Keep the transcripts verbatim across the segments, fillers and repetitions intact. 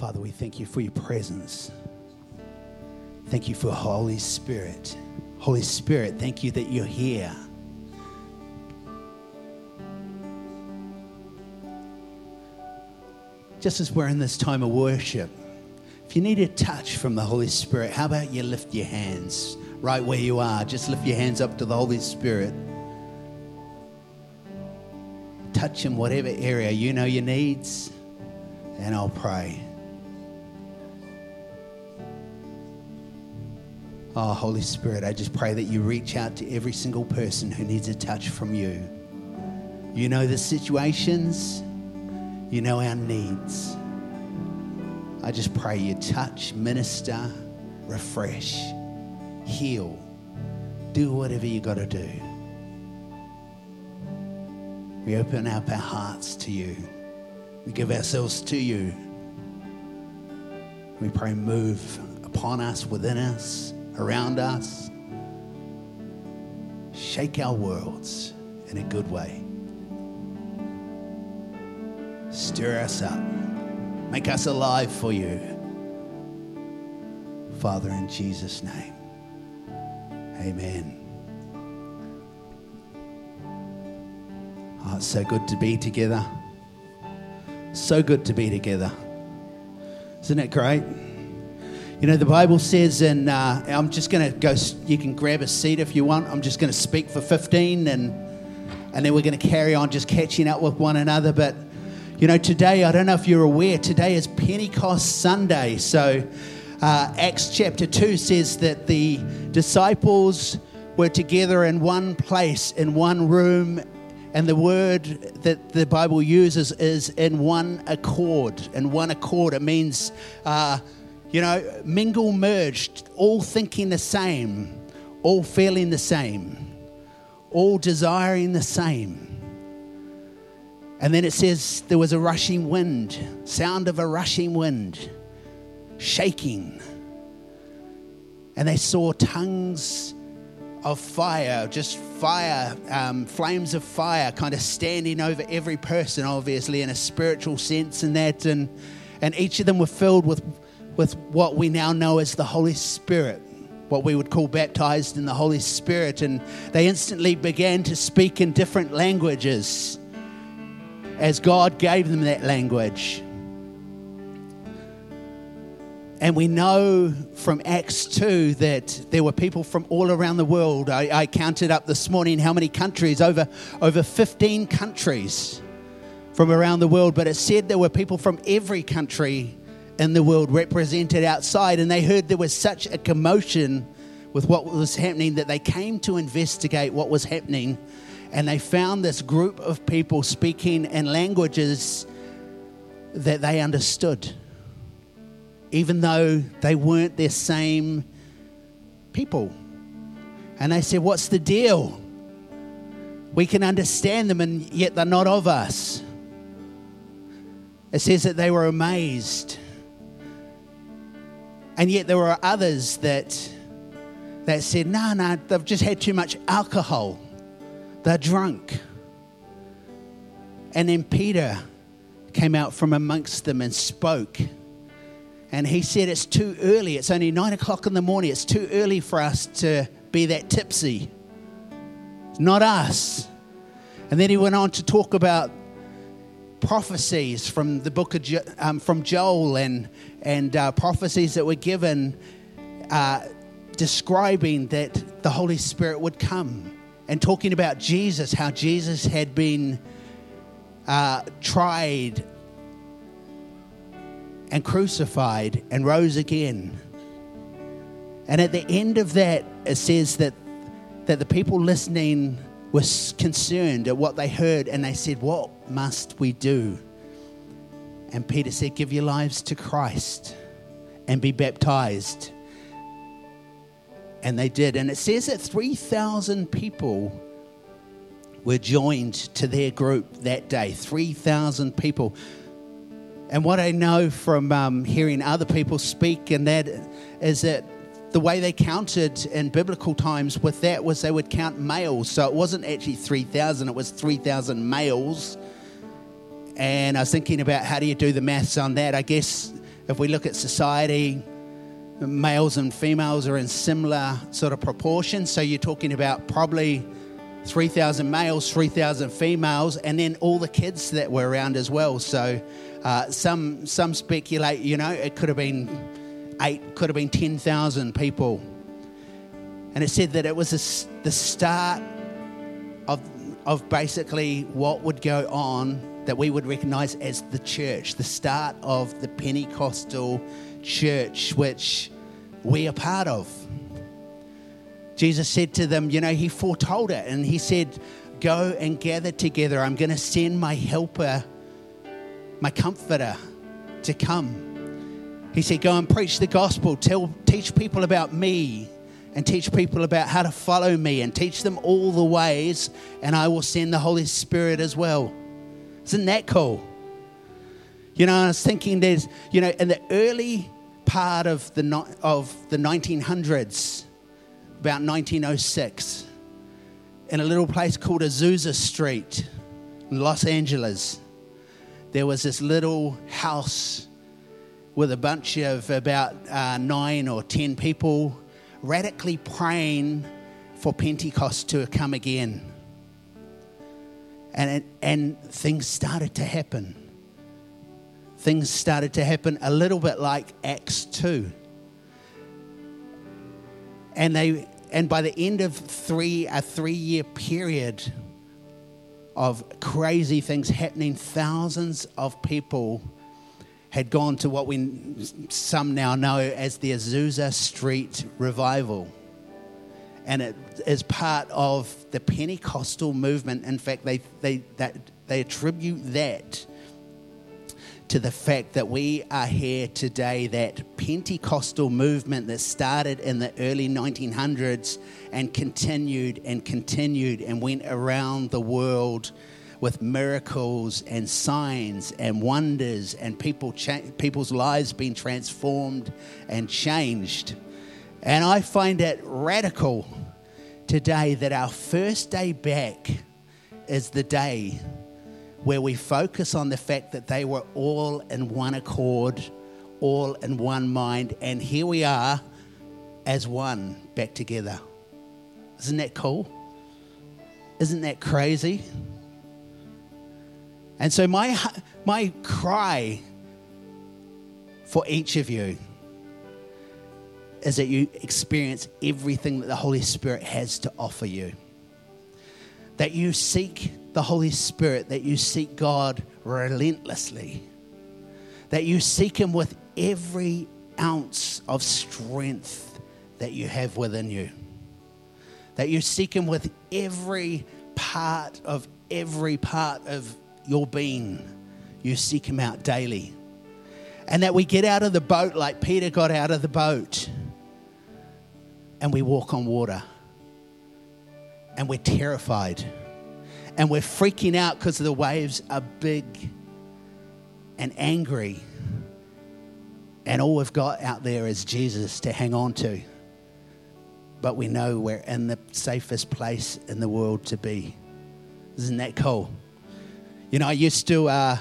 Father, we thank you for your presence. Thank you for Holy Spirit. Holy Spirit, thank you that you're here. Just as we're in this time of worship, if you need a touch from the Holy Spirit, how about you lift your hands right where you are? Just lift your hands up to the Holy Spirit. Touch him whatever area you know your needs, and I'll pray. Oh, Holy Spirit, I just pray that you reach out to every single person who needs a touch from you. You know the situations. You know our needs. I just pray you touch, minister, refresh, heal. Do whatever you got to do. We open up our hearts to you. We give ourselves to you. We pray move upon us, within us, around us. Shake our worlds in a good way. Stir us up. Make us alive for you. Father, in Jesus' name. Amen. Oh, it's so good to be together. So good to be together. Isn't it great? You know, the Bible says, and uh, I'm just going to go, you can grab a seat if you want. I'm just going to speak for fifteen and and then we're going to carry on just catching up with one another. But you know, today, I don't know if you're aware, today is Pentecost Sunday. So uh, Acts chapter two says that the disciples were together in one place, in one room, and the word that the Bible uses is in one accord. In one accord, it means, uh, you know, mingle, merged, all thinking the same, all feeling the same, all desiring the same. And then it says there was a rushing wind, sound of a rushing wind, shaking. And they saw tongues of fire, just fire, um, flames of fire kind of standing over every person, obviously, in a spiritual sense and that. And and each of them were filled with, with what we now know as the Holy Spirit, what we would call baptized in the Holy Spirit. And they instantly began to speak in different languages as God gave them that language. And we know from Acts two that there were people from all around the world. I, I counted up this morning how many countries, over, over fifteen countries from around the world. But it said there were people from every country in the world represented outside. And they heard there was such a commotion with what was happening that they came to investigate what was happening. And they found this group of people speaking in languages that they understood, even though they weren't their same people. And they said, what's the deal? We can understand them, and yet they're not of us. It says that they were amazed. And yet there were others that, that said, no, no, they've just had too much alcohol. They're drunk. And then Peter came out from amongst them and spoke. And he said, it's too early. It's only nine o'clock in the morning. It's too early for us to be that tipsy. It's not us. And then he went on to talk about prophecies from the book of jo- um, from Joel and, and uh, prophecies that were given uh, describing that the Holy Spirit would come. And talking about Jesus, how Jesus had been uh, tried and crucified and rose again. And at the end of that, it says that, that the people listening were concerned at what they heard. And they said, what must we do? And Peter said, give your lives to Christ and be baptized. And they did. And it says that three thousand people were joined to their group that day. three thousand people. And what I know from um, hearing other people speak and that is that the way they counted in biblical times with that was they would count males. So it wasn't actually three thousand. It was three thousand males. And I was thinking about how do you do the maths on that. I guess If we look at society, males and females are in similar sort of proportions. So you're talking about probably three thousand males, three thousand females, and then all the kids that were around as well. So uh, some some speculate, you know, it could have been eight, could have been ten thousand people. And it said that it was a, the start of of basically what would go on that we would recognize as the church, the start of the Pentecostal church, which we are part of. Jesus said to them, you know, he foretold it, and he said, go and gather together. I'm going to send my helper, my comforter to come. He said, go and preach the gospel, tell, teach people about me, and teach people about how to follow me, and teach them all the ways, and I will send the Holy Spirit as well. Isn't that cool? You know, I was thinking there's, you know, in the early part of the of the nineteen hundreds, about nineteen oh six, in a little place called Azusa Street in Los Angeles, there was this little house with a bunch of about uh, nine or ten people radically praying for Pentecost to come again. And it, and things started to happen. Things started to happen a little bit like Acts two. And they and by the end of three a three-year period of crazy things happening, thousands of people had gone to what we some now know as the Azusa Street revival. And it is part of the Pentecostal movement. In fact, they they that they attribute that to the fact that we are here today, that Pentecostal movement that started in the early nineteen hundreds and continued and continued and went around the world with miracles and signs and wonders and people cha- people's lives being transformed and changed. And I find it radical today that our first day back is the day where we focus on the fact that they were all in one accord, all in one mind, and here we are as one back together. Isn't that cool? Isn't that crazy? And so my my cry for each of you is that you experience everything that the Holy Spirit has to offer you. That you seek the Holy Spirit, that you seek God relentlessly. That you seek Him with every ounce of strength that you have within you. That you seek Him with every part of every part of your being. You seek Him out daily. And that we get out of the boat like Peter got out of the boat. And we walk on water. And we're terrified. And we're freaking out because the waves are big and angry. And all we've got out there is Jesus to hang on to. But we know we're in the safest place in the world to be. Isn't that cool? You know, I used to, uh,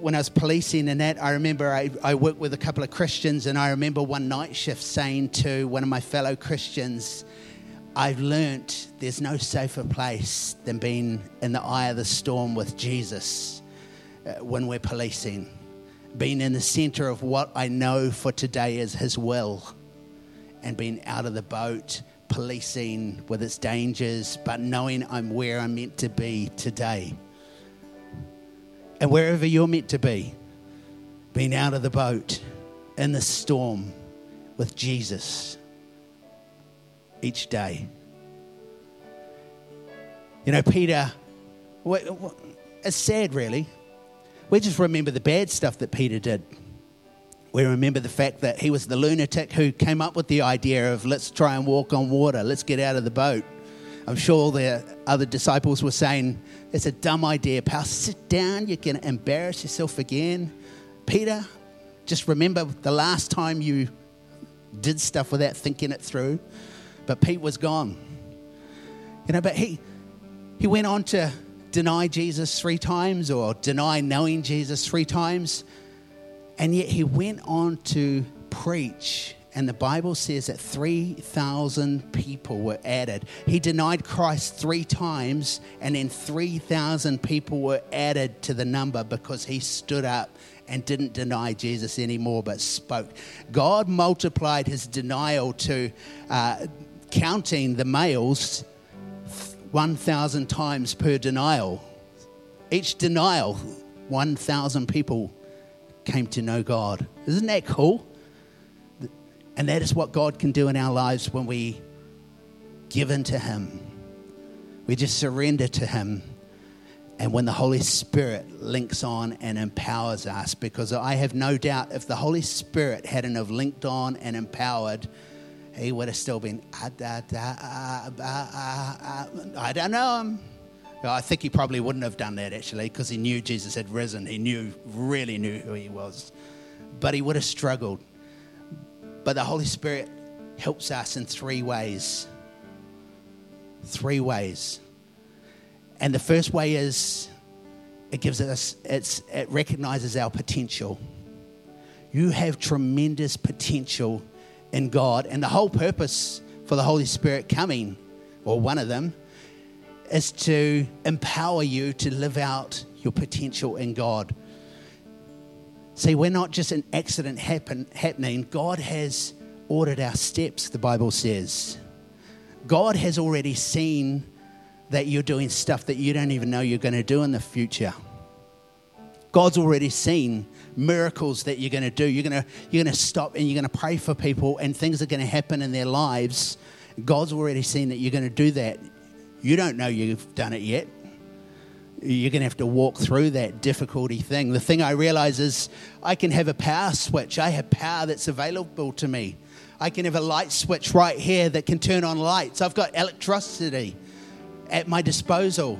when I was policing and that, I remember I, I worked with a couple of Christians, and I remember one night shift saying to one of my fellow Christians, I've learnt there's no safer place than being in the eye of the storm with Jesus uh, when we're policing. Being in the centre of what I know for today is His will, and being out of the boat, policing with its dangers, but knowing I'm where I'm meant to be today. And wherever you're meant to be, being out of the boat, in the storm, with Jesus each day. You know, Peter, it's sad really. We just remember the bad stuff that Peter did. We remember the fact that he was the lunatic who came up with the idea of let's try and walk on water, let's get out of the boat. I'm sure the other disciples were saying, it's a dumb idea, pal. Sit down, you're going to embarrass yourself again. Peter, just remember the last time you did stuff without thinking it through. But Pete was gone. You know, but he he went on to deny Jesus three times or deny knowing Jesus three times. And yet he went on to preach, and the Bible says that three thousand people were added. He denied Christ three times, and then three thousand people were added to the number because he stood up and didn't deny Jesus anymore but spoke. God multiplied his denial to, uh, counting the males, one thousand times per denial. Each denial, one thousand people came to know God. Isn't that cool? And that is what God can do in our lives when we give in to him. We just surrender to him. And when the Holy Spirit links on and empowers us, because I have no doubt if the Holy Spirit hadn't have linked on and empowered, he would have still been, ah, da, da, ah, ah, ah, ah. I don't know him. I think he probably wouldn't have done that, actually, because he knew Jesus had risen. He knew, really knew who he was. But he would have struggled. But the Holy Spirit helps us in three ways. Three ways. And the first way is it gives us, it's, it recognizes our potential. You have tremendous potential in God. And the whole purpose for the Holy Spirit coming, or one of them, is to empower you to live out your potential in God. See, we're not just an accident happen, happening. God has ordered our steps, the Bible says. God has already seen that you're doing stuff that you don't even know you're going to do in the future. God's already seen miracles that you're going to do. You're going to, you're going to stop and you're going to pray for people and things are going to happen in their lives. God's already seen that you're going to do that. You don't know you've done it yet. You're going to have to walk through that difficulty thing. The thing I realize is I can have a power switch. I have power that's available to me. I can have a light switch right here that can turn on lights. I've got electricity at my disposal.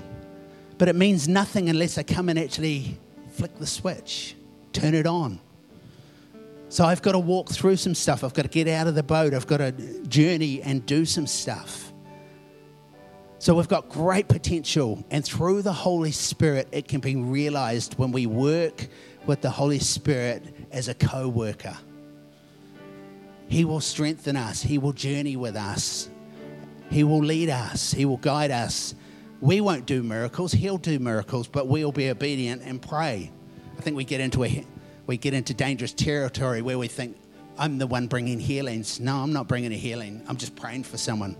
But it means nothing unless I come and actually flick the switch, turn it on. So I've got to walk through some stuff. I've got to get out of the boat. I've got to journey and do some stuff. So we've got great potential, and through the Holy Spirit, it can be realized when we work with the Holy Spirit as a co-worker. He will strengthen us. He will journey with us. He will lead us. He will guide us. We won't do miracles. He'll do miracles, but we'll be obedient and pray. I think we get into a, we get into dangerous territory where we think, I'm the one bringing healings. No, I'm not bringing a healing. I'm just praying for someone.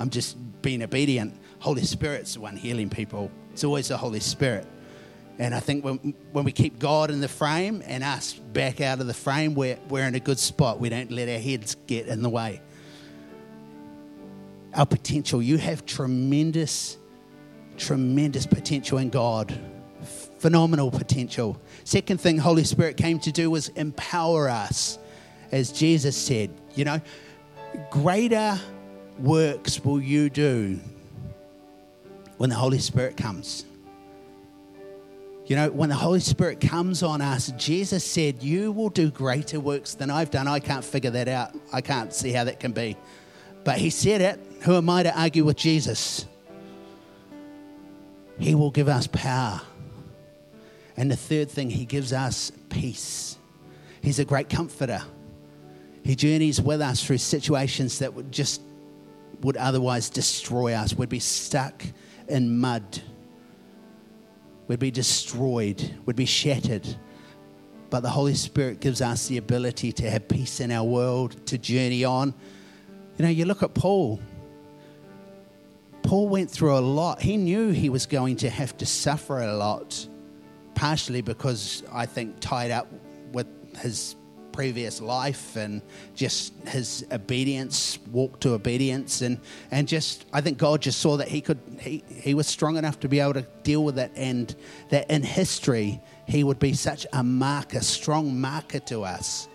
I'm just being obedient. Holy Spirit's the one healing people. It's always the Holy Spirit. And I think when when we keep God in the frame and us back out of the frame, we're, we're in a good spot. We don't let our heads get in the way. Our potential. You have tremendous, tremendous potential in God. Phenomenal potential. Second thing Holy Spirit came to do was empower us. As Jesus said, you know, greater works will you do when the Holy Spirit comes. You know, when the Holy Spirit comes on us, Jesus said, you will do greater works than I've done. I can't figure that out. I can't see how that can be. But he said it. Who am I to argue with Jesus? He will give us power. And the third thing, he gives us peace. He's a great comforter. He journeys with us through situations that would just would otherwise destroy us. We'd be stuck in mud. We'd be destroyed. We'd be shattered. But the Holy Spirit gives us the ability to have peace in our world, to journey on. You know, you look at Paul. Paul went through a lot. He knew he was going to have to suffer a lot, partially because, I think, tied up with his previous life and just his obedience, walk to obedience, and and just I think God just saw that he could he he was strong enough to be able to deal with it, and that in history he would be such a marker, strong marker to us.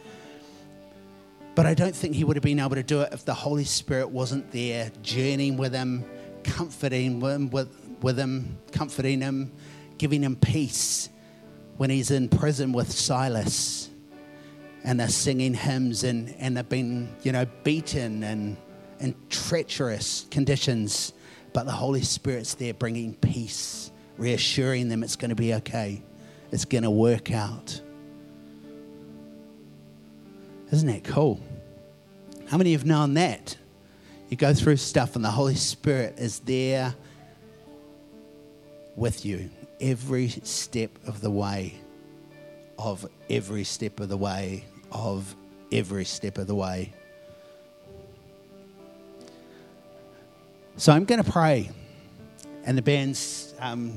But I don't think he would have been able to do it if the Holy Spirit wasn't there, journeying with him, comforting him with with him, comforting him, giving him peace when he's in prison with Silas. And they're singing hymns, and, and they've been, you know, beaten and in treacherous conditions. But the Holy Spirit's there bringing peace, reassuring them it's going to be okay. It's going to work out. Isn't that cool? How many have known that? You go through stuff and the Holy Spirit is there with you every step of the way, of every step of the way, of every step of the way. So I'm going to pray, and the band's, um,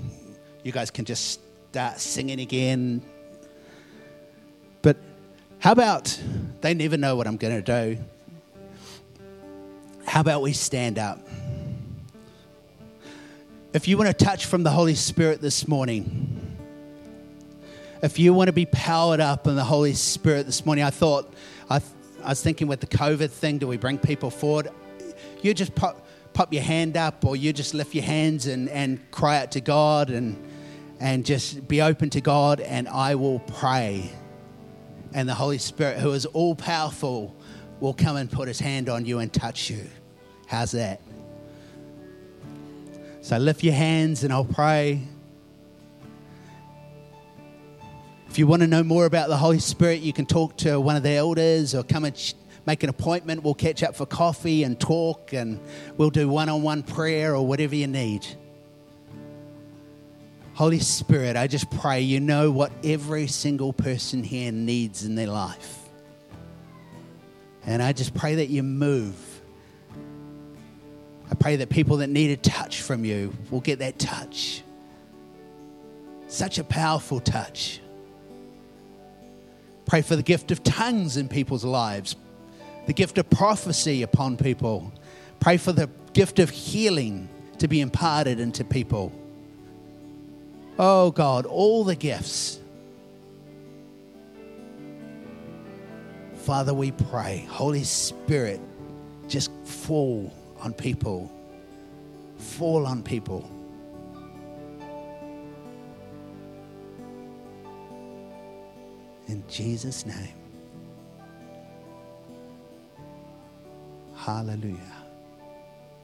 you guys can just start singing again. But how about, they never know what I'm going to do. How about we stand up? If you want a touch from the Holy Spirit this morning, if you want to be powered up in the Holy Spirit this morning, I thought, I, th- I was thinking with the COVID thing, do we bring people forward? You just pop... pop your hand up, or you just lift your hands and, and cry out to God and and just be open to God, and I will pray. And the Holy Spirit, who is all-powerful, will come and put his hand on you and touch you. How's that? So lift your hands and I'll pray. If you want to know more about the Holy Spirit, you can talk to one of the elders or come and sh- make an appointment. We'll catch up for coffee and talk, and we'll do one-on-one prayer or whatever you need. Holy Spirit, I just pray you know what every single person here needs in their life. And I just pray that you move. I pray that people that need a touch from you will get that touch. Such a powerful touch. Pray for the gift of tongues in people's lives. The gift of prophecy upon people. Pray for the gift of healing to be imparted into people. Oh God, all the gifts. Father, we pray, Holy Spirit, just fall on people. Fall on people. In Jesus' name. Hallelujah.